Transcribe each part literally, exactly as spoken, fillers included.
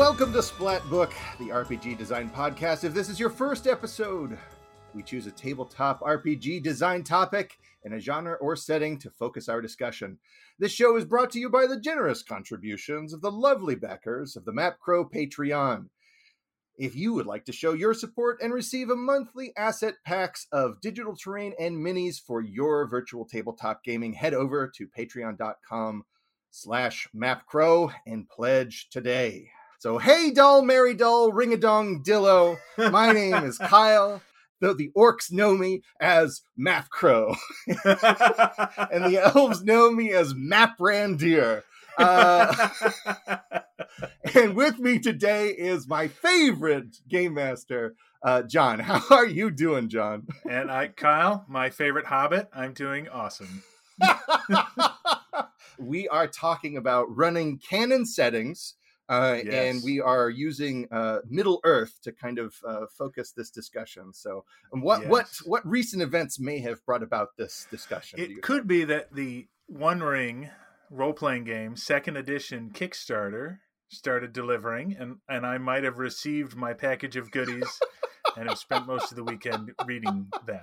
welcome to Splat Book, the R P G design podcast. If this is your first episode, we choose a tabletop R P G design topic and a genre or setting to focus our discussion. This show is brought to you by the generous contributions of the lovely backers of the Map Crow Patreon. If you would like to show your support and receive a monthly asset packs of digital terrain and minis for your virtual tabletop gaming, head over to patreon.com slash mapcrow and pledge today. So hey, doll, Merry, doll, ring-a-dong, dillo. My name is Kyle, though the orcs know me as Map Crow, and the elves know me as Maprandir. Uh, and with me today is my favorite game master, uh, John. How are you doing, John? And I, Kyle, my favorite Hobbit, I'm doing awesome. We are talking about running canon settings. Uh, yes. And we are using uh, Middle Earth to kind of uh, focus this discussion. So what, yes. what what recent events may have brought about this discussion? It could think? be that the One Ring role-playing game, second edition Kickstarter, started delivering, and, and I might have received my package of goodies and have spent most of the weekend reading them.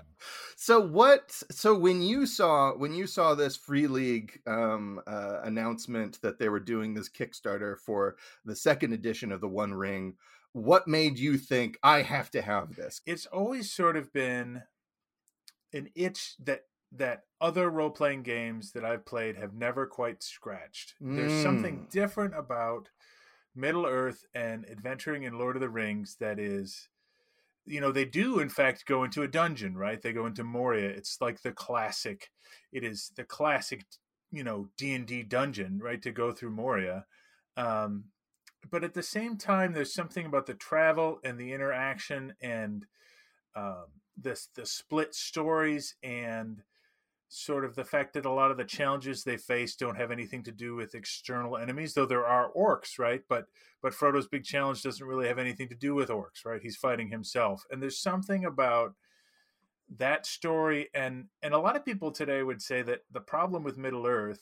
So what? So when you saw when you saw this Free League um, uh, announcement that they were doing this Kickstarter for the second edition of the One Ring, what made you think I have to have this? It's always sort of been an itch that that other role playing games that I've played have never quite scratched. Mm. There's something different about Middle Earth and adventuring in Lord of the Rings that is. You know, they do, in fact, go into a dungeon, right? They go into Moria. It's like the classic, it is the classic, you know, D and D dungeon, right, to go through Moria. Um, but at the same time, there's something about the travel and the interaction and um, the, the split stories and sort of the fact that a lot of the challenges they face don't have anything to do with external enemies, though there are orcs, right? But but Frodo's big challenge doesn't really have anything to do with orcs, right? He's fighting himself. And there's something about that story. And, and a lot of people today would say that the problem with Middle-earth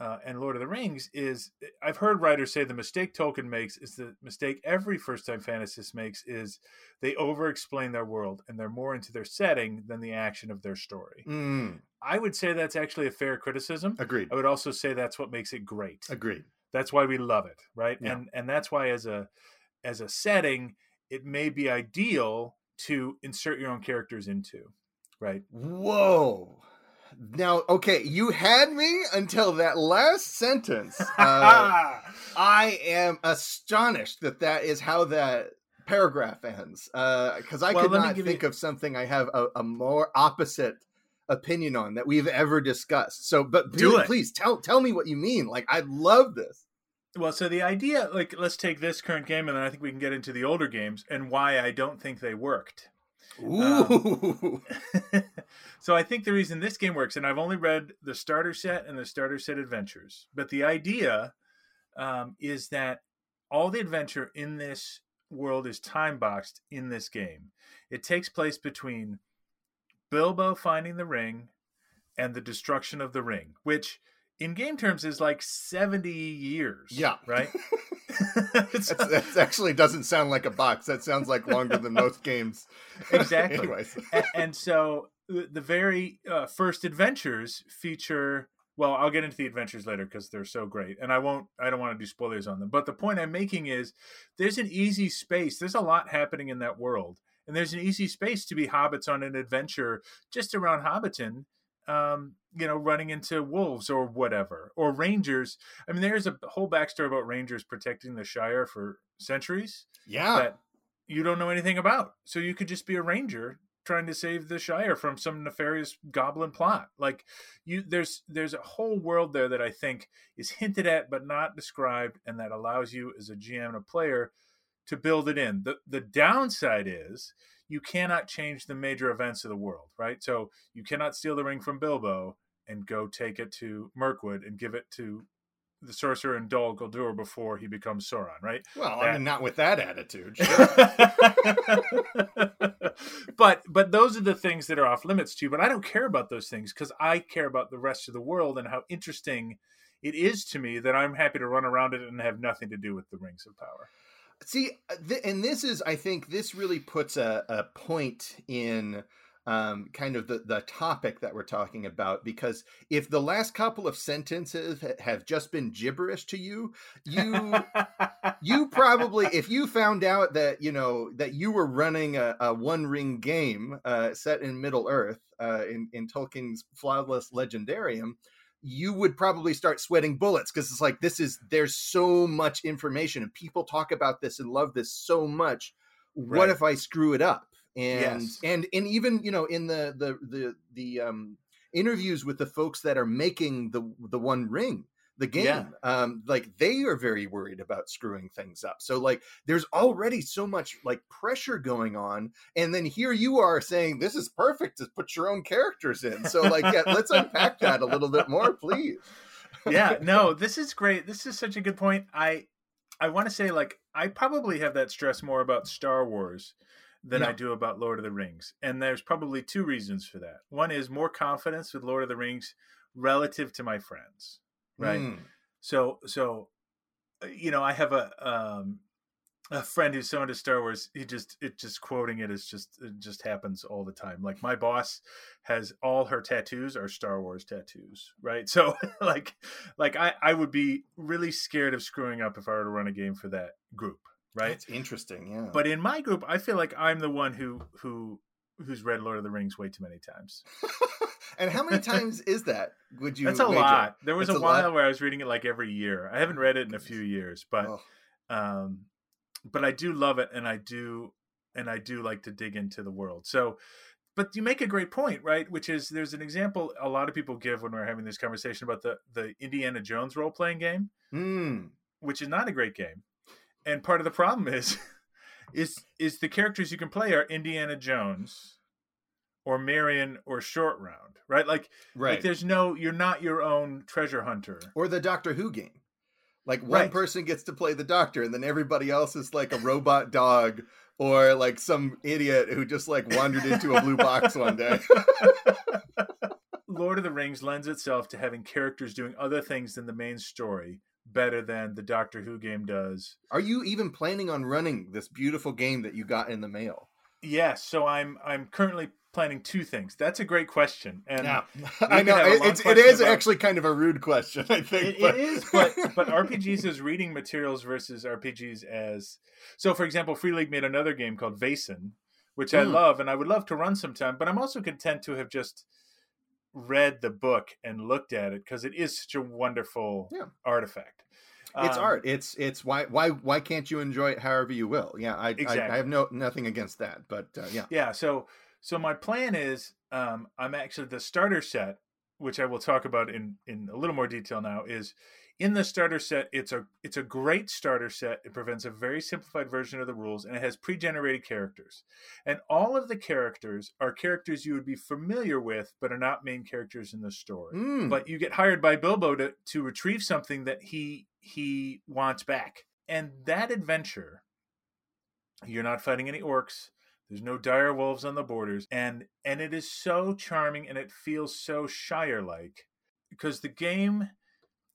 uh, and Lord of the Rings is, I've heard writers say the mistake Tolkien makes is the mistake every first-time fantasist makes is they over-explain their world and they're more into their setting than the action of their story. Mm. I would say that's actually a fair criticism. Agreed. I would also say that's what makes it great. Agreed. That's why we love it, right? Yeah. And and that's why as a as a setting, it may be ideal to insert your own characters into, right? Whoa. Now, okay, you had me until that last sentence. Uh, I am astonished that that is how that paragraph ends. Because uh, I well, could not think you... of something I have a, a more opposite opinion on that we've ever discussed. So, but do please, please tell tell me what you mean. Like, I love this. Well, so the idea, like, let's take this current game, and then I think we can get into the older games and why I don't think they worked. Ooh. Um, so I think the reason this game works, and I've only read the starter set and the starter set adventures, but the idea um, is that all the adventure in this world is time boxed in this game. It takes place between Bilbo finding the ring and the destruction of the ring, which in game terms is like seventy years. Yeah. Right? That actually doesn't sound like a box. That sounds like longer than most games. Exactly. Anyways. And, and so the, the very uh, first adventures feature, well, I'll get into the adventures later because they're so great. And I won't, I don't want to do spoilers on them. But the point I'm making is there's an easy space. There's a lot happening in that world. And there's an easy space to be hobbits on an adventure just around Hobbiton, um, you know, running into wolves or whatever, or rangers. I mean, there's a whole backstory about rangers protecting the Shire for centuries. Yeah. That you don't know anything about. So you could just be a ranger trying to save the Shire from some nefarious goblin plot. Like you, there's, there's a whole world there that I think is hinted at, but not described. And that allows you as a G M and a player to build it in. The the downside is you cannot change the major events of the world, right? So you cannot steal the ring from Bilbo and go take it to Mirkwood and give it to the sorcerer in Dol Guldur before he becomes Sauron, right? Well, that... I mean, not with that attitude. Sure. but but those are the things that are off limits to you. But I don't care about those things because I care about the rest of the world and how interesting it is to me that I'm happy to run around it and have nothing to do with the Rings of Power. See, th- and this is, I think, this really puts a, a point in um, kind of the, the topic that we're talking about, because if the last couple of sentences have just been gibberish to you, you you probably, if you found out that, you know, that you were running a, a One Ring game uh, set in Middle Earth uh, in, in Tolkien's flawless legendarium, you would probably start sweating bullets, because it's like, this is, there's so much information and people talk about this and love this so much. What right. if I screw it up? And, yes. and, and even, you know, in the, the, the, the, um, interviews with the folks that are making the, the One Ring, the game, yeah. um, like they are very worried about screwing things up. So like, there's already so much like pressure going on. And then here you are saying, this is perfect to put your own characters in. So like, yeah, let's unpack that a little bit more, please. Yeah, no, this is great. This is such a good point. I, I want to say like, I probably have that stress more about Star Wars than yeah. I do about Lord of the Rings. And there's probably two reasons for that. One is more confidence with Lord of the Rings relative to my friends. Right. Mm. So, so, you know, I have a, um, a friend who's so into Star Wars. He just, it just quoting it is just, it just happens all the time. Like my boss has all her tattoos are Star Wars tattoos. Right. So like, like I, I would be really scared of screwing up if I were to run a game for that group. Right. That's interesting. Yeah. But in my group, I feel like I'm the one who, who, who's read Lord of the Rings way too many times. And how many times is that? Would you? That's a major? lot. There was That's a while lot. where I was reading it like every year. I haven't read it in a few years, but, oh. um, but I do love it, and I do, and I do like to dig into the world. So, but you make a great point, right? Which is there's an example a lot of people give when we're having this conversation about the the Indiana Jones role playing game, mm. which is not a great game, and part of the problem is, is is the characters you can play are Indiana Jones. Or Marion, or Short Round, right? Like, right. like, there's no, you're not your own treasure hunter. Or the Doctor Who game. Like, one right. person gets to play the Doctor, and then everybody else is like a robot dog, or like some idiot who just like wandered into a blue box one day. Lord of the Rings lends itself to having characters doing other things than the main story better than the Doctor Who game does. Are you even planning on running this beautiful game that you got in the mail? Yes, so I'm I'm currently planning two things. That's a great question, and yeah. I know it's, it is about, actually kind of a rude question. I think it, but. it is, but but R P Gs as reading materials versus R P Gs as so. For example, Free League made another game called Vason, which mm. I love, and I would love to run sometime. But I'm also content to have just read the book and looked at it because it is such a wonderful yeah. artifact. It's um, art. It's it's why why why can't you enjoy it however you will? Yeah, I exactly. I, I have no nothing against that, but uh, yeah, yeah. So so my plan is um, I'm actually the starter set, which I will talk about in, in a little more detail now. Is in the starter set, it's a it's a great starter set. It presents a very simplified version of the rules, and it has pre-generated characters, and all of the characters are characters you would be familiar with, but are not main characters in the story. Mm. But you get hired by Bilbo to to retrieve something that he. he wants back. And that adventure, you're not fighting any orcs. There's no dire wolves on the borders. And and it is so charming, and it feels so Shire-like because the game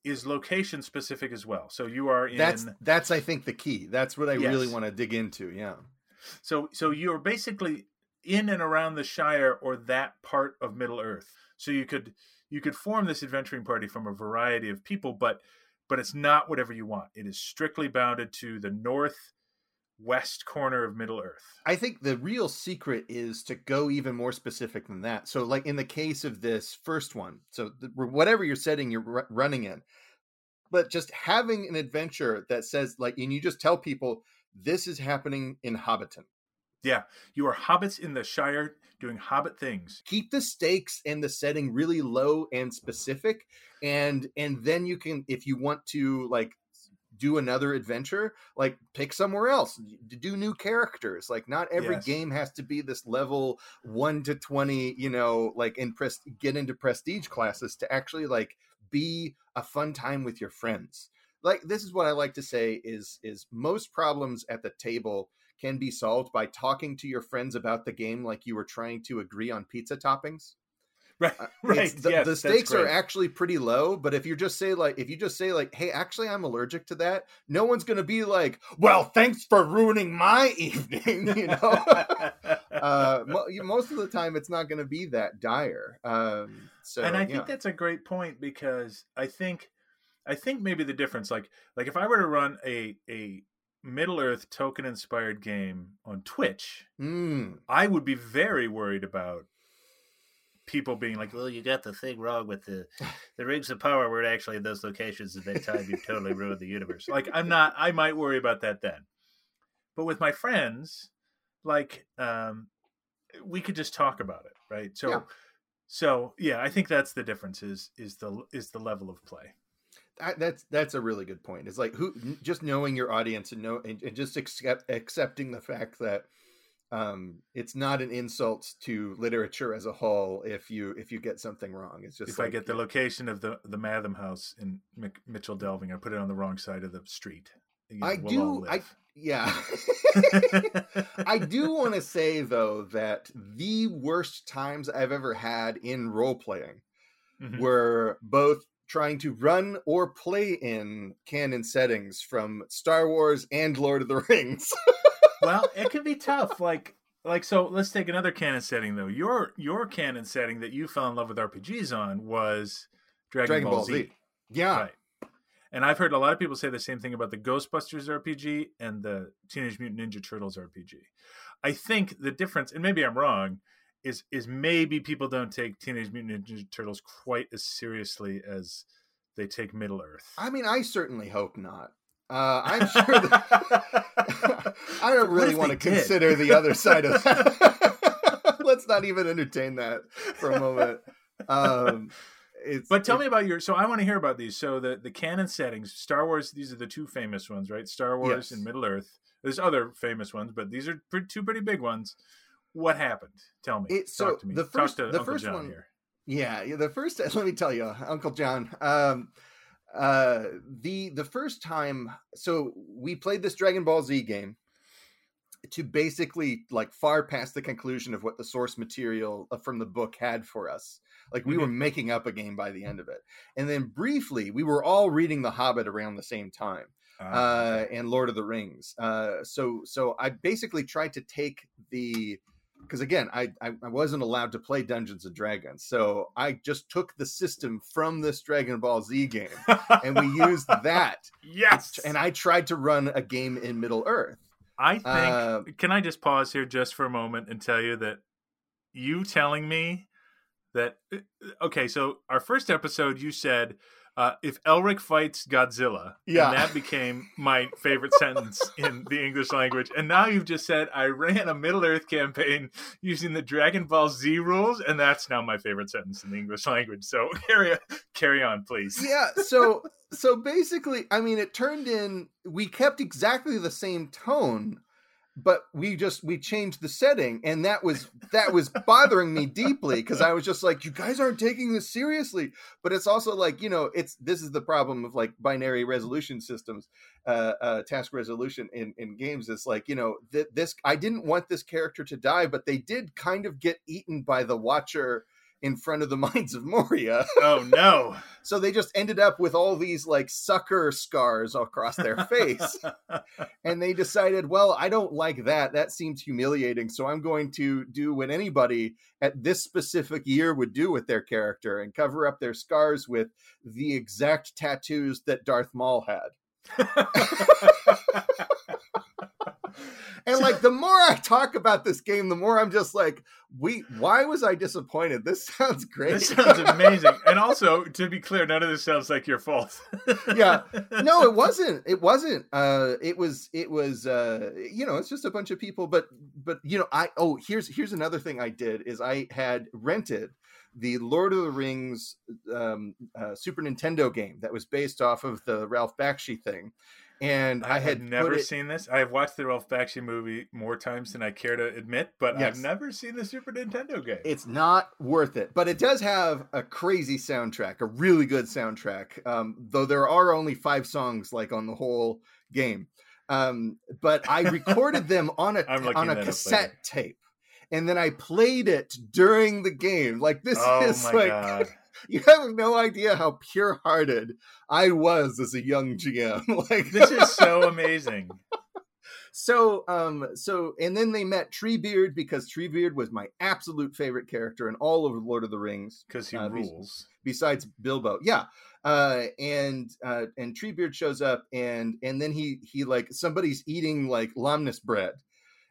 is location specific as well. So you are in... That's, that's I think, the key. That's what I yes. really want to dig into, yeah. So so you're basically in and around the Shire or that part of Middle Earth. So you could you could form this adventuring party from a variety of people, but... But it's not whatever you want. It is strictly bounded to the northwest corner of Middle Earth. I think the real secret is to go even more specific than that. So like in the case of this first one, so the, whatever you're setting, you're running in. But just having an adventure that says like, and you just tell people, this is happening in Hobbiton. Yeah, you are hobbits in the Shire doing hobbit things. Keep the stakes and the setting really low and specific, and and then you can, if you want to, like do another adventure, like pick somewhere else, do new characters. Like not every yes. game has to be this level one to twenty, you know, like and pres- get into prestige classes to actually like be a fun time with your friends. Like this is what I like to say is is most problems at the table can be solved by talking to your friends about the game like you were trying to agree on pizza toppings. Right, right. The, yes, the stakes are actually pretty low, but if you just say like, if you just say like, hey, actually, I'm allergic to that, no one's going to be like, well, thanks for ruining my evening. You know, uh, mo- most of the time, it's not going to be that dire. Um, so, and I think know. that's a great point, because I think, I think maybe the difference, like, like if I were to run a a Middle Earth token inspired game on Twitch, mm. I would be very worried about people being like, well, you got the thing wrong with the the Rings of Power were actually in those locations at that time. You totally ruined the universe. Like, I'm not, I might worry about that then. But with my friends, like, um, we could just talk about it, right? So, yeah. so yeah, I think that's the difference is, is the, is the level of play. I, that's that's a really good point. It's like who just knowing your audience and know and, and just accept, accepting the fact that um, it's not an insult to literature as a whole if you if you get something wrong. It's just if like, I get the location of the the Matham House in Mc, Mitchell Delving, I put it on the wrong side of the street. You know, I we'll do. I yeah. I do want to say though that the worst times I've ever had in role playing mm-hmm. were both trying to run or play in canon settings from Star Wars and Lord of the Rings. Well, it can be tough. Like, like so let's take another canon setting, though. Your your canon setting that you fell in love with R P Gs on was Dragon, Dragon Ball, Ball Z. Z. Yeah. Right. And I've heard a lot of people say the same thing about the Ghostbusters R P G and the Teenage Mutant Ninja Turtles R P G. I think the difference, and maybe I'm wrong, is is maybe people don't take Teenage Mutant Ninja Turtles quite as seriously as they take Middle Earth. I mean, I certainly hope not. Uh, I'm sure that I don't really want to consider the other side of that. Let's not even entertain that for a moment. Um, it's, but tell it, me about your, so I want to hear about these. So the, the canon settings, Star Wars, these are the two famous ones, right? Star Wars yes. and Middle Earth. There's other famous ones, but these are pretty, two pretty big ones. What happened? Tell me. It, so Talk to me. The first, Talk to the Uncle first John one, here. Yeah, the first. Let me tell you, Uncle John. Um, uh, the the first time, so we played this Dragon Ball Z game to basically like far past the conclusion of what the source material from the book had for us. Like we mm-hmm. were making up a game by the end of it, and then briefly we were all reading The Hobbit around the same time. Uh, and Lord of the Rings. Uh, so so I basically tried to take the. Because again, I, I I wasn't allowed to play Dungeons and Dragons, so I just took the system from this Dragon Ball Z game, and we used that. Yes, and I tried to run a game in Middle Earth. I think. Uh, can I just pause here just for a moment and tell you that you telling me that okay, so our first episode, you said. Uh, if Elric fights Godzilla, yeah. and that became my favorite sentence in the English language. And now you've just said, I ran a Middle-earth campaign using the Dragon Ball Z rules, and that's now my favorite sentence in the English language. So carry, carry on, please. Yeah, so so basically, I mean, it turned in, we kept exactly the same tone, but we just we changed the setting, and that was that was bothering me deeply because I was just like, you guys aren't taking this seriously. But it's also like, you know, it's this is the problem of like binary resolution systems, uh, uh, task resolution in, in games. It's like, you know, th- this I didn't want this character to die, but they did kind of get eaten by the Watcher in front of the mines of Moria. Oh no! So they just ended up with all these like sucker scars across their face, and they decided, well, I don't like that. That seems humiliating. So I'm going to do what anybody at this specific year would do with their character and cover up their scars with the exact tattoos that Darth Maul had. And like the more I talk about this game, the more I'm just like, we. Why was I disappointed? This sounds great. This sounds amazing. And also, to be clear, none of this sounds like your fault. Yeah, no, it wasn't. It wasn't. Uh, it was. It was. Uh, you know, it's just a bunch of people. But but you know, I oh here's here's another thing I did is I had rented the Lord of the Rings um, uh, Super Nintendo game that was based off of the Ralph Bakshi thing. And I, I had never it, seen this. I have watched the Ralph Bakshi movie more times than I care to admit, but yes. I've never seen the Super Nintendo game. It's not worth it, but it does have a crazy soundtrack, a really good soundtrack. Um, though there are only five songs like on the whole game. Um, but I recorded them on a on a cassette tape. and then I played it during the game. Like, this oh is like, God. You have no idea how pure-hearted I was as a young G M. Like, this is so amazing. So, um, so, and then they met Treebeard, because Treebeard was my absolute favorite character in all of Lord of the Rings. Because he uh, rules. Be- besides Bilbo. Yeah. Uh, and, uh, and Treebeard shows up, and, and then he, he like, somebody's eating like lembas bread.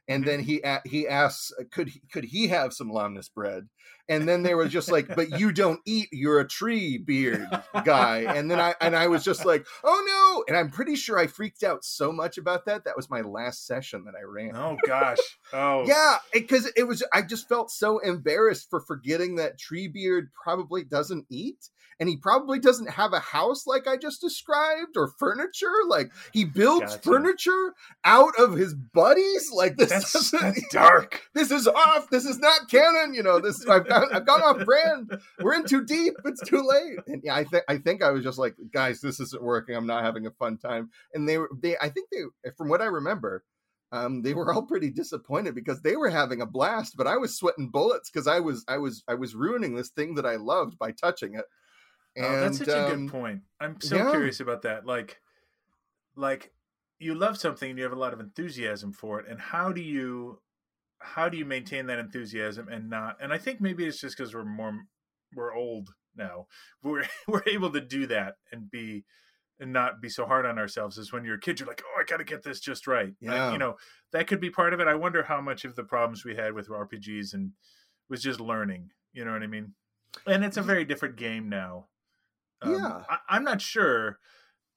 And then he he asks, could he, could he have some lembas bread? And then they were just like, but you don't eat. You're a tree beard guy. And then I and I was just like, oh, no. And I'm pretty sure I freaked out so much about that. That was my last session that I ran. Oh, gosh. Oh, yeah, because it, it was I just felt so embarrassed for forgetting that Treebeard probably doesn't eat. And he probably doesn't have a house like I just described, or furniture. Like, he builds gotcha. furniture out of his buddies. Like, this that's, doesn't, that's dark. This is off. This is not canon. You know, this I've gone, I've gone off brand. We're in too deep. It's too late. And yeah, I think I think I was just like, guys, this isn't working. I'm not having a fun time. And they were they. I think they, from what I remember. Um, they were all pretty disappointed because they were having a blast, but I was sweating bullets because I was I was I was ruining this thing that I loved by touching it. And, oh, that's such a um, good point. I'm so yeah. curious about that. Like, like you love something and you have a lot of enthusiasm for it. And how do you, how do you maintain that enthusiasm and not? And I think maybe it's just because we're more, we're old now. We're we're able to do that and be, and not be so hard on ourselves. As when you're a kid, you're like, oh, I got to get this just right. Yeah. Like, you know, that could be part of it. I wonder how much of the problems we had with R P Gs and was just learning. You know what I mean? And it's a very different game now. Um, yeah, I, I'm not sure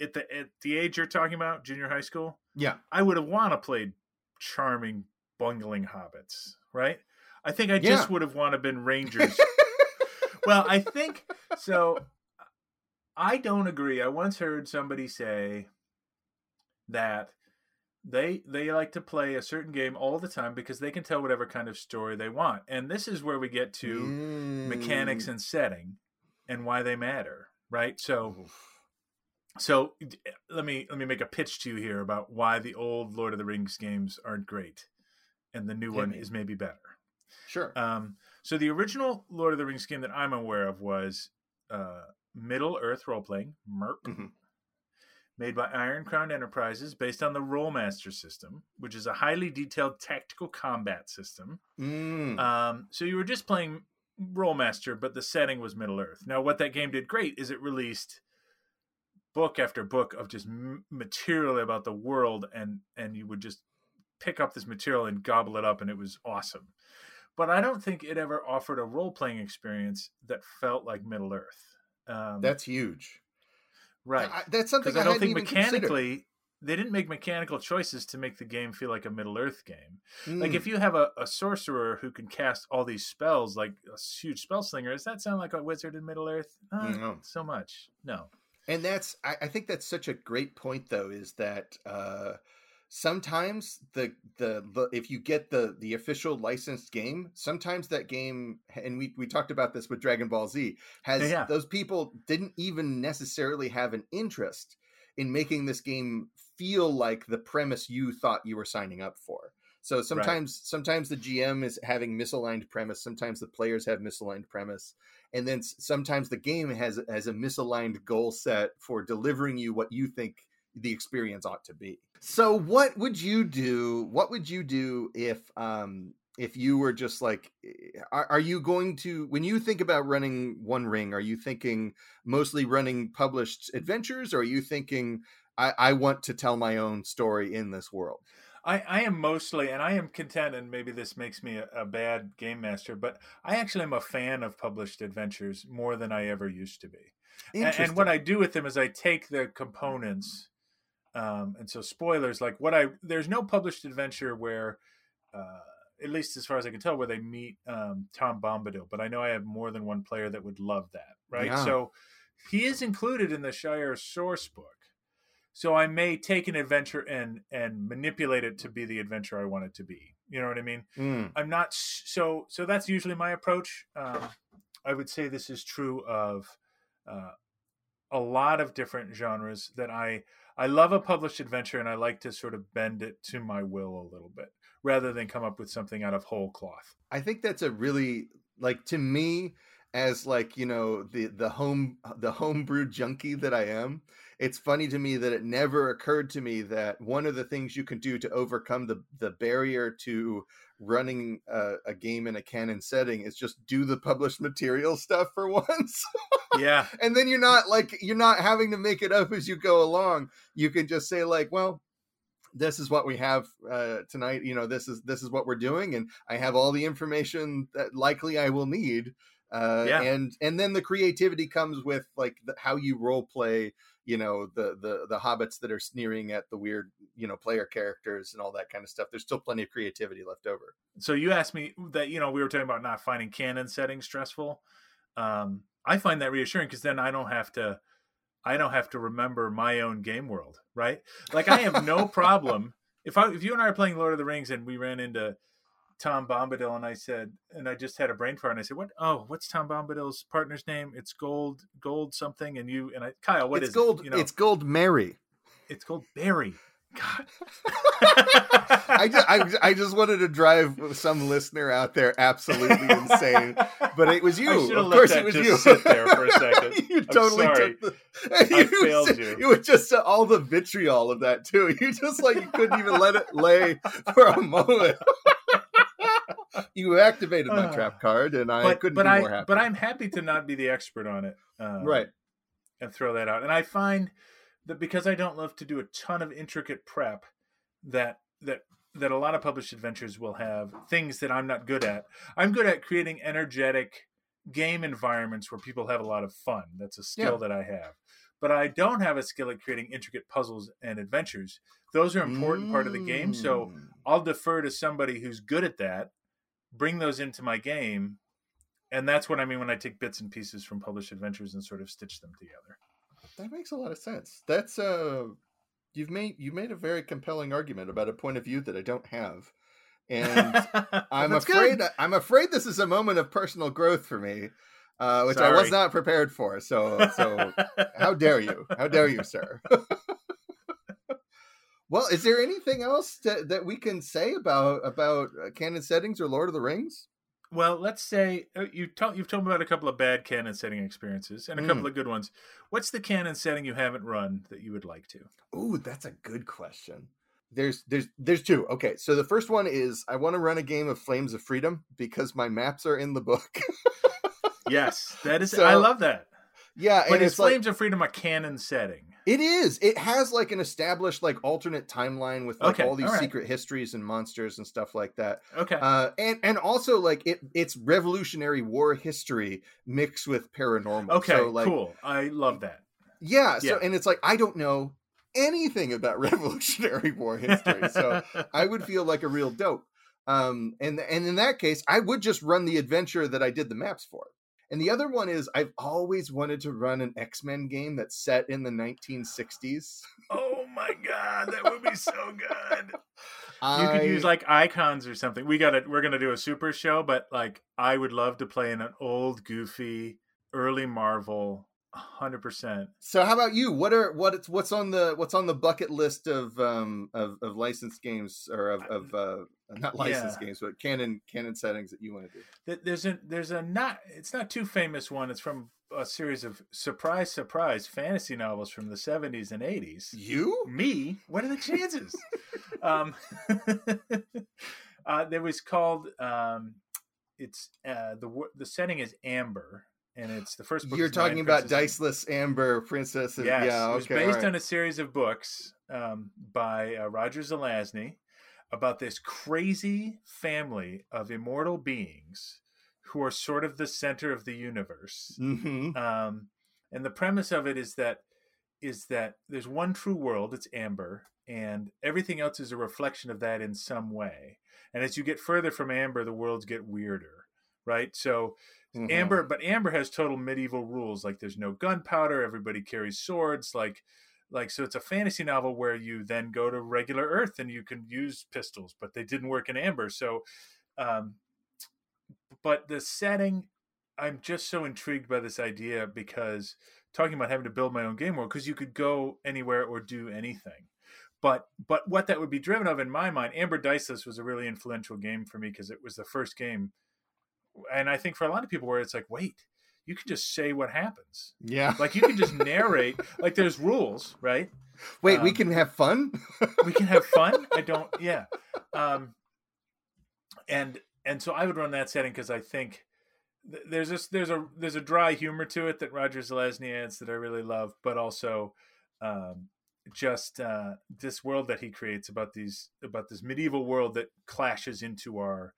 at the at the age you're talking about, junior high school. Yeah, I would have want to play charming, bungling hobbits, right? I think I yeah. just would have want to been rangers. Well, I think so. I don't agree. I once heard somebody say that they they like to play a certain game all the time because they can tell whatever kind of story they want, and this is where we get to mm. mechanics and setting and why they matter. Right. So, so let me, let me make a pitch to you here about why the old Lord of the Rings games aren't great and the new Hit one me. is maybe better. Sure. Um, so the original Lord of the Rings game that I'm aware of was uh, Middle Earth role-playing, Merc, mm-hmm. made by Iron Crown Enterprises based on the Rolemaster system, which is a highly detailed tactical combat system. Mm. Um, so you were just playing Rolemaster, but the setting was Middle Earth. Now, what that game did great is it released book after book of just material about the world, and and you would just pick up this material and gobble it up, and it was awesome. But I don't think it ever offered a role-playing experience that felt like Middle Earth. Um, that's huge, right? I, that's something I, I don't think mechanically. Considered. They didn't make mechanical choices to make the game feel like a Middle Earth game. Mm. Like, if you have a, a sorcerer who can cast all these spells, like a huge spell slinger, does that sound like a wizard in Middle Earth? Uh, no. So much. No. And that's, I, I think that's such a great point, though, is that uh, sometimes the, the, the, if you get the, the official licensed game, sometimes that game, and we, we talked about this with Dragon Ball Z, has yeah. those people didn't even necessarily have an interest in making this game feel like the premise you thought you were signing up for. So sometimes, right. sometimes the G M is having misaligned premise. Sometimes the players have misaligned premise. And then sometimes the game has, has a misaligned goal set for delivering you what you think the experience ought to be. So what would you do? What would you do if, um, if you were just like, are, are you going to, when you think about running One Ring, are you thinking mostly running published adventures, or are you thinking, I, I want to tell my own story in this world? I, I am mostly, and I am content, and maybe this makes me a, a bad game master, but I actually am a fan of published adventures more than I ever used to be. And, and what I do with them is I take the components. Um, and so spoilers, like what I, there's no published adventure where, uh, at least as far as I can tell, where they meet um, Tom Bombadil, but I know I have more than one player that would love that. Right. Yeah. So he is included in the Shire source book. So I may take an adventure and, and manipulate it to be the adventure I want it to be. You know what I mean? Mm. I'm not so so. That's usually my approach. Um, I would say this is true of uh, a lot of different genres that I I love a published adventure, and I like to sort of bend it to my will a little bit rather than come up with something out of whole cloth. I think that's a really, like, to me, as like, you know, the the home the homebrew junkie that I am, it's funny to me that it never occurred to me that one of the things you can do to overcome the the barrier to running a, a game in a canon setting is just do the published material stuff for once. Yeah. And then you're not like you're not having to make it up as you go along. You can just say like, well, this is what we have uh, tonight. You know, this is this is what we're doing, and I have all the information that likely I will need. Uh, yeah. And and then the creativity comes with like the, how you role play, you know, the, the the hobbits that are sneering at the weird, you know, player characters and all that kind of stuff. There's still plenty of creativity left over. So you asked me that, you know, we were talking about not finding canon settings stressful. Um, I find that reassuring because then I don't have to I don't have to remember my own game world. Right. Like I have no problem. If I if you and I are playing Lord of the Rings and we ran into Tom Bombadil and I said, and I just had a brain fart and I said, what? Oh, what's Tom Bombadil's partner's name? It's Gold, Gold something. And you, and I, Kyle, what it's is gold, it? You know, it's Gold Merry. It's Gold Berry. God. I, just, I, I just wanted to drive some listener out there absolutely insane, but it was you. I should have of let course, that it was just you. Sit there for a second. you I'm totally sorry. Took the, you I failed was, you. It was just uh, all the vitriol of that too. You just like you couldn't even let it lay for a moment. You activated my uh, trap card, and I but, couldn't but be I, more happy. But I'm happy to not be the expert on it, um, right? And throw that out. And I find that because I don't love to do a ton of intricate prep, that that that a lot of published adventures will have things that I'm not good at. I'm good at creating energetic game environments where people have a lot of fun. That's a skill yeah. that I have. But I don't have a skill at creating intricate puzzles and adventures. Those are an important mm. part of the game. So I'll defer to somebody who's good at that. Bring those into my game, and that's what I mean when I take bits and pieces from published adventures and sort of stitch them together. That makes a lot of sense. That's uh, you've made you made a very compelling argument about a point of view that I don't have, and I'm afraid good. I'm afraid this is a moment of personal growth for me, uh, which Sorry. I was not prepared for. So, so how dare you? How dare you, sir? Well, is there anything else to, that we can say about about canon settings or Lord of the Rings? Well, let's say you told you've told me about a couple of bad canon setting experiences and a mm. couple of good ones. What's the canon setting you haven't run that you would like to? Ooh, that's a good question. There's there's there's two. Okay, so the first one is I want to run a game of Flames of Freedom because my maps are in the book. Yes, that is. So, I love that. Yeah, but and it's Flames like, of Freedom a canon setting? It is. It has like an established like alternate timeline with like okay, all these all right. secret histories and monsters and stuff like that. Okay. Uh, and and also like it it's Revolutionary War history mixed with paranormal. Okay. So, like, cool. I love that. Yeah. So yeah. and it's like I don't know anything about Revolutionary War history, so I would feel like a real dope. Um, and and in that case, I would just run the adventure that I did the maps for. And the other one is I've always wanted to run an X-Men game that's set in the nineteen sixties. Oh my God, that would be so good. I... You could use like icons or something. We got it. We're going to do a super show, but like I would love to play in an old, goofy, early Marvel. one hundred percent. So how about you? What are what it's what's on the what's on the bucket list of um of, of licensed games or of, of uh not licensed yeah. games but canon canon settings that you want to do? There's a there's a not it's not too famous one. It's from a series of surprise surprise fantasy novels from the seventies and eighties. You? Me? What are the chances? um uh there was called um it's uh the the setting is Amber. And it's the first book. You're talking about Diceless Amber, Princess. Yes, yeah, okay, it was based right. on a series of books um, by uh, Roger Zelazny about this crazy family of immortal beings who are sort of the center of the universe. Mm-hmm. Um, and the premise of it is that is that there's one true world. It's Amber, and everything else is a reflection of that in some way. And as you get further from Amber, the worlds get weirder, right? So. Mm-hmm. Amber, but Amber has total medieval rules. Like there's no gunpowder. Everybody carries swords. Like, like so it's a fantasy novel where you then go to regular Earth and you can use pistols, but they didn't work in Amber. So, um, but the setting, I'm just so intrigued by this idea because talking about having to build my own game world, because you could go anywhere or do anything. But but what that would be driven of in my mind, Amber Dice List was a really influential game for me because it was the first game. And I think for a lot of people where it's like, wait, you can just say what happens. Yeah. Like you can just narrate, like there's rules, right? Wait, um, we can have fun? We can have fun? I don't, yeah. Um, and and so I would run that setting because I think th- there's this, there's a there's a dry humor to it that Roger Zelazny adds that I really love, but also um, just uh, this world that he creates about these about this medieval world that clashes into our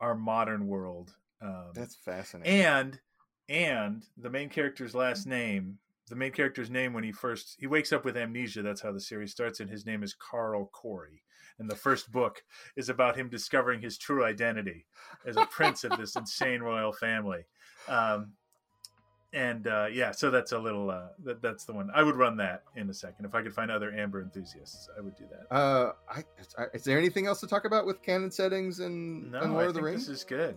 our modern world. Um, That's fascinating. And and the main character's last name, the main character's name when he first, he wakes up with amnesia. That's how the series starts. And his name is Carl Corey. And the first book is about him discovering his true identity as a prince of this insane royal family. Um, and uh, yeah, so that's a little, uh, that, that's the one. I would run that in a second. If I could find other Amber enthusiasts, I would do that. Uh, I, is there anything else to talk about with canon settings and, no, and Lord I of the Rings? This is good.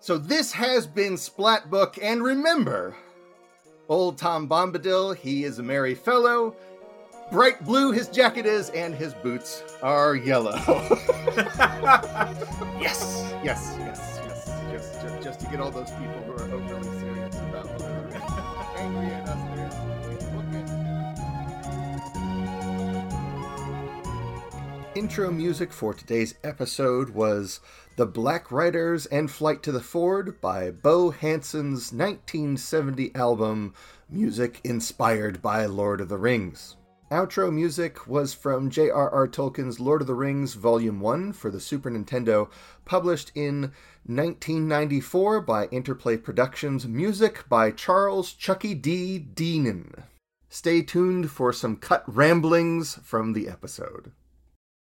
So this has been Splat Book, and remember, old Tom Bombadil, he is a merry fellow. Bright blue his jacket is, and his boots are yellow. Yes! Yes, yes, yes, yes. Just, just to get all those people who are overly serious about whatever. Angry at us. Intro music for today's episode was The Black Riders and Flight to the Ford by Bo Hanssen's nineteen seventy album, Music Inspired by Lord of the Rings. Outro music was from J R R Tolkien's Lord of the Rings Volume one for the Super Nintendo, published in nineteen ninety-four by Interplay Productions, music by Charles Chucky D. Deenan. Stay tuned for some cut ramblings from the episode.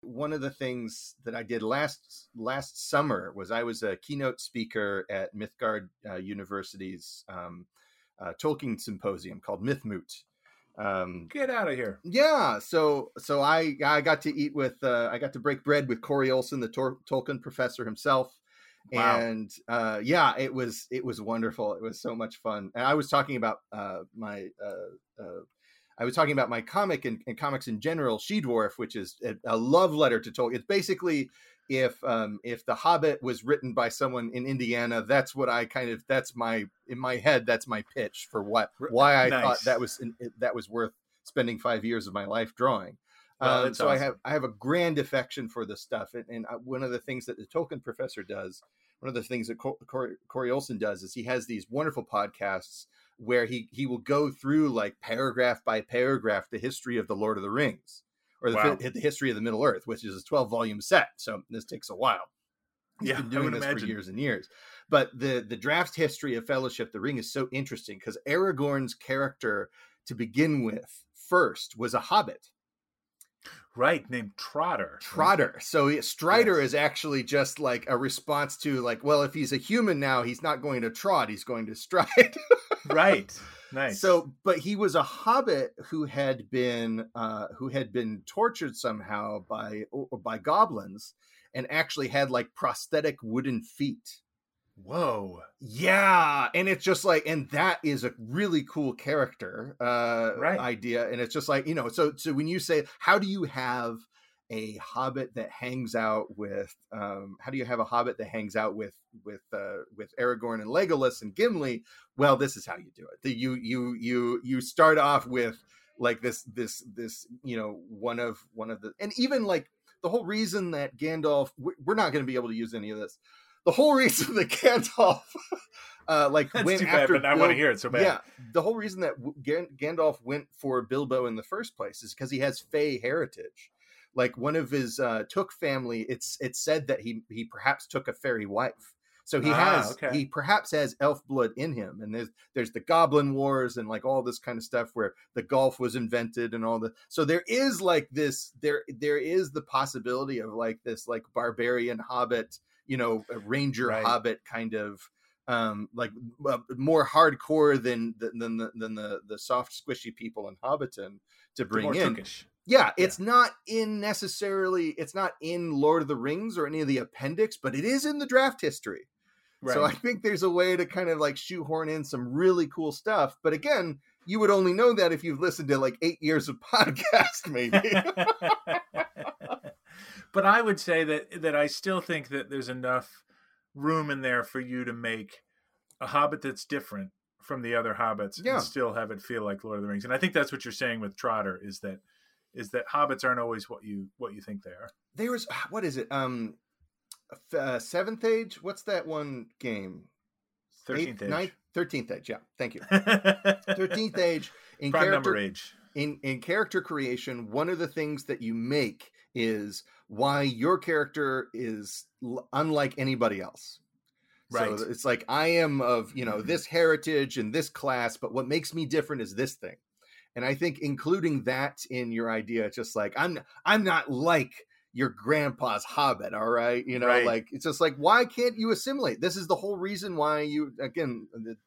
One of the things that I did last last summer was I was a keynote speaker at Mythgard uh, University's um, uh, Tolkien Symposium called Mythmoot. Um, Get out of here! Yeah, so so I I got to eat with uh, I got to break bread with Corey Olson, the Tor- Tolkien professor himself, wow. and uh, yeah, it was it was wonderful. It was so much fun. And I was talking about uh, my. Uh, uh, I was talking about my comic and, and comics in general, She-Dwarf, which is a, a love letter to Tolkien. It's basically if um, if The Hobbit was written by someone in Indiana, that's what I kind of that's my in my head. That's my pitch for what why I nice. thought that was that was worth spending five years of my life drawing. Wow, um, so awesome. I have I have a grand affection for this stuff, and, and one of the things that the Tolkien professor does, one of the things that Corey, Corey Olson does, is he has these wonderful podcasts where he, he will go through like paragraph by paragraph the history of the Lord of the Rings, or the, wow. the history of the Middle Earth, which is a twelve volume set. So this takes a while. He's yeah, been doing I would this imagine. for years and years. But the the draft history of Fellowship, the Ring, is so interesting because Aragorn's character to begin with first was a hobbit. Right, named Trotter. Trotter. So Strider yes. is actually just like a response to like, well, if he's a human now, he's not going to trot, he's going to stride. Right. Nice. So, but he was a hobbit who had been uh, who had been tortured somehow by by goblins, and actually had like prosthetic wooden feet. Whoa. Yeah. And it's just like, and that is a really cool character uh, right. idea. And it's just like, you know, so, so when you say, how do you have a hobbit that hangs out with, um, how do you have a hobbit that hangs out with, with, uh, with Aragorn and Legolas and Gimli? Well, this is how you do it. You, you, you, you start off with like this, this, this, you know, one of, one of the, and even like the whole reason that Gandalf, we're not going to be able to use any of this. The whole reason that Gandalf, uh, like, That's went too after bad, but Bil- I want to hear it so bad. Yeah, the whole reason that G- Gandalf went for Bilbo in the first place is because he has Fey heritage. Like one of his uh, Took family, it's it's said that he he perhaps took a fairy wife, so he ah, has okay. he perhaps has elf blood in him. And there's there's the Goblin Wars and like all this kind of stuff where the golf was invented and all the so there is like this there there is the possibility of like this like barbarian hobbit. You know, a ranger right. hobbit kind of um, like uh, more hardcore than than than the, than the the soft squishy people in Hobbiton to bring in. Turkish. Yeah, it's yeah. not in necessarily. It's not in Lord of the Rings or any of the appendix, but it is in the draft history. Right. So I think there's a way to kind of like shoehorn in some really cool stuff. But again, you would only know that if you've listened to like eight years of podcast, maybe. But I would say that that I still think that there's enough room in there for you to make a Hobbit that's different from the other Hobbits, yeah, and still have it feel like Lord of the Rings. And I think that's what you're saying with Trotter, is that is that Hobbits aren't always what you what you think they are. There was, what is it? Um, uh, Seventh Age? What's that one game? Thirteenth Age. Ninth, Thirteenth Age, yeah. Thank you. Thirteenth Age. In Prime character, number age. In, in character creation, one of the things that you make is why your character is l- unlike anybody else. Right. So it's like, I am of, you know, this heritage and this class, but what makes me different is this thing. And I think including that in your idea, just like, I'm, I'm not like your grandpa's Hobbit. All right. You know, right. Like, it's just like, why can't you assimilate? This is the whole reason why you, again, the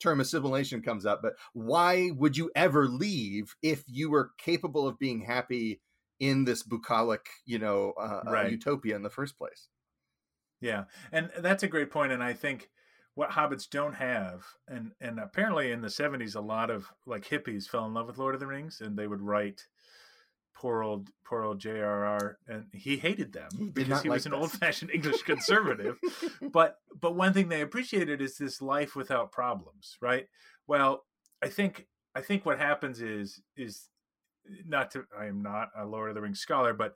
term assimilation comes up, but why would you ever leave if you were capable of being happy in this bucolic, you know, uh, right. uh, utopia in the first place? Yeah, and that's a great point. And I think what Hobbits don't have, and, and apparently in the seventies, a lot of like hippies fell in love with Lord of the Rings, and they would write poor old poor old J R R, and he hated them he because he like was this. an old-fashioned English conservative. But but one thing they appreciated is this life without problems, right? Well, I think I think what happens is is not to I am not a Lord of the Rings scholar, but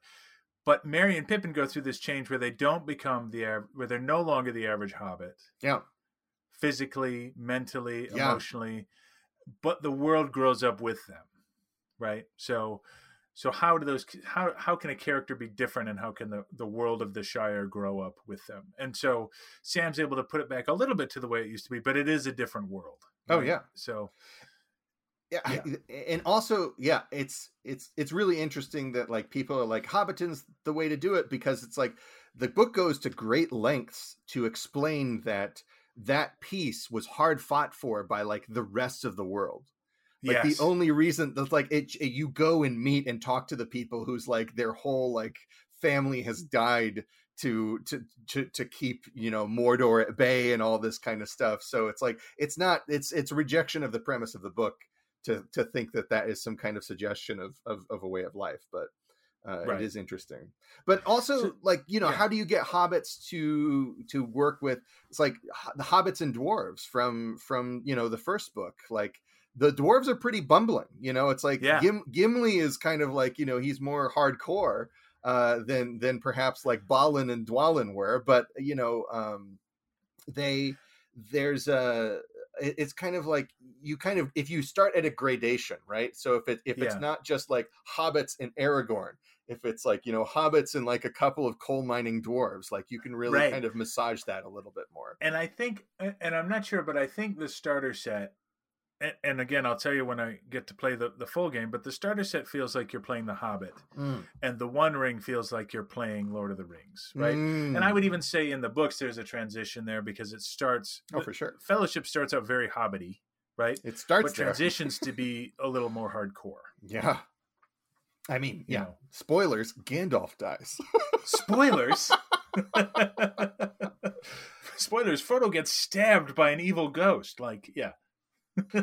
But Merry and Pippin go through this change where they don't become the where they're no longer the average Hobbit. Yeah, physically, mentally, yeah. emotionally, but the world grows up with them, right? So, so how do those how how can a character be different, and how can the, the world of the Shire grow up with them? And so Sam's able to put it back a little bit to the way it used to be, but it is a different world. Right? Oh yeah, so. Yeah, yeah. I, and also, yeah, it's it's it's really interesting that like people are like Hobbiton's the way to do it, because it's like the book goes to great lengths to explain that that piece was hard fought for by like the rest of the world. Like yes. The only reason that's like it, it, you go and meet and talk to the people who's like their whole like family has died to to to to keep, you know, Mordor at bay and all this kind of stuff. So it's like it's not it's it's a rejection of the premise of the book. To, to think that that is some kind of suggestion of of, of a way of life, but uh, right. It is interesting. But also, so, like you know, yeah. How do you get hobbits to to work with? It's like the hobbits and dwarves from from you know the first book. Like the dwarves are pretty bumbling. You know, it's like yeah. Gim, Gimli is kind of like you know he's more hardcore uh, than than perhaps like Balin and Dwalin were. But you know, um, they there's a. It's kind of like you kind of if you start at a gradation, right? So if it if yeah. it's not just like hobbits and Aragorn, if it's like you know hobbits and like a couple of coal mining dwarves, like you can really right. kind of massage that a little bit more. And I think, and I'm not sure, but I think the starter set, and, and again, I'll tell you when I get to play the, the full game. But the starter set feels like you're playing the Hobbit, mm. and the One Ring feels like you're playing Lord of the Rings, right? Mm. And I would even say in the books there's a transition there because it starts. Oh, for sure. Fellowship starts out very Hobbity, right? It starts, but there. transitions to be a little more hardcore. Yeah, I mean, yeah. You know. Spoilers: Gandalf dies. Spoilers. Spoilers: Frodo gets stabbed by an evil ghost. Like, yeah.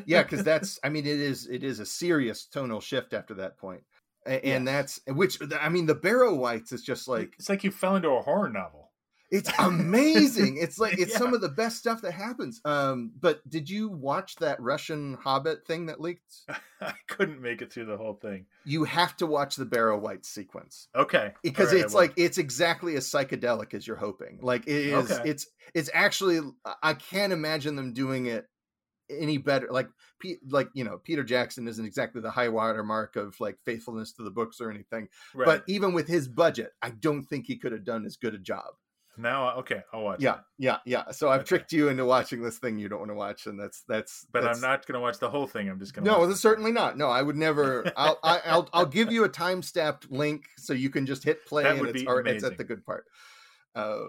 Yeah, because that's I mean it is it is a serious tonal shift after that point. And yes. that's which I mean the Barrow Whites is just like it's like you fell into a horror novel. It's amazing. It's like it's yeah. some of the best stuff that happens. Um but did you watch that Russian Hobbit thing that leaked? I couldn't make it through the whole thing. You have to watch the Barrow Whites sequence. Okay. Because right, it's like it's exactly as psychedelic as you're hoping. Like it is okay. it's it's actually I can't imagine them doing it any better. Like like you know Peter Jackson isn't exactly the high water mark of like faithfulness to the books or anything, right. But even with his budget I don't think he could have done as good a job. Now okay I'll watch yeah it. yeah yeah so I've okay. tricked you into watching this thing you don't want to watch, and that's that's but that's, I'm not gonna watch the whole thing. I'm just gonna no certainly not no I would never I'll I, I'll I'll give you a time stamped link so you can just hit play that and it's, or, it's at the good part uh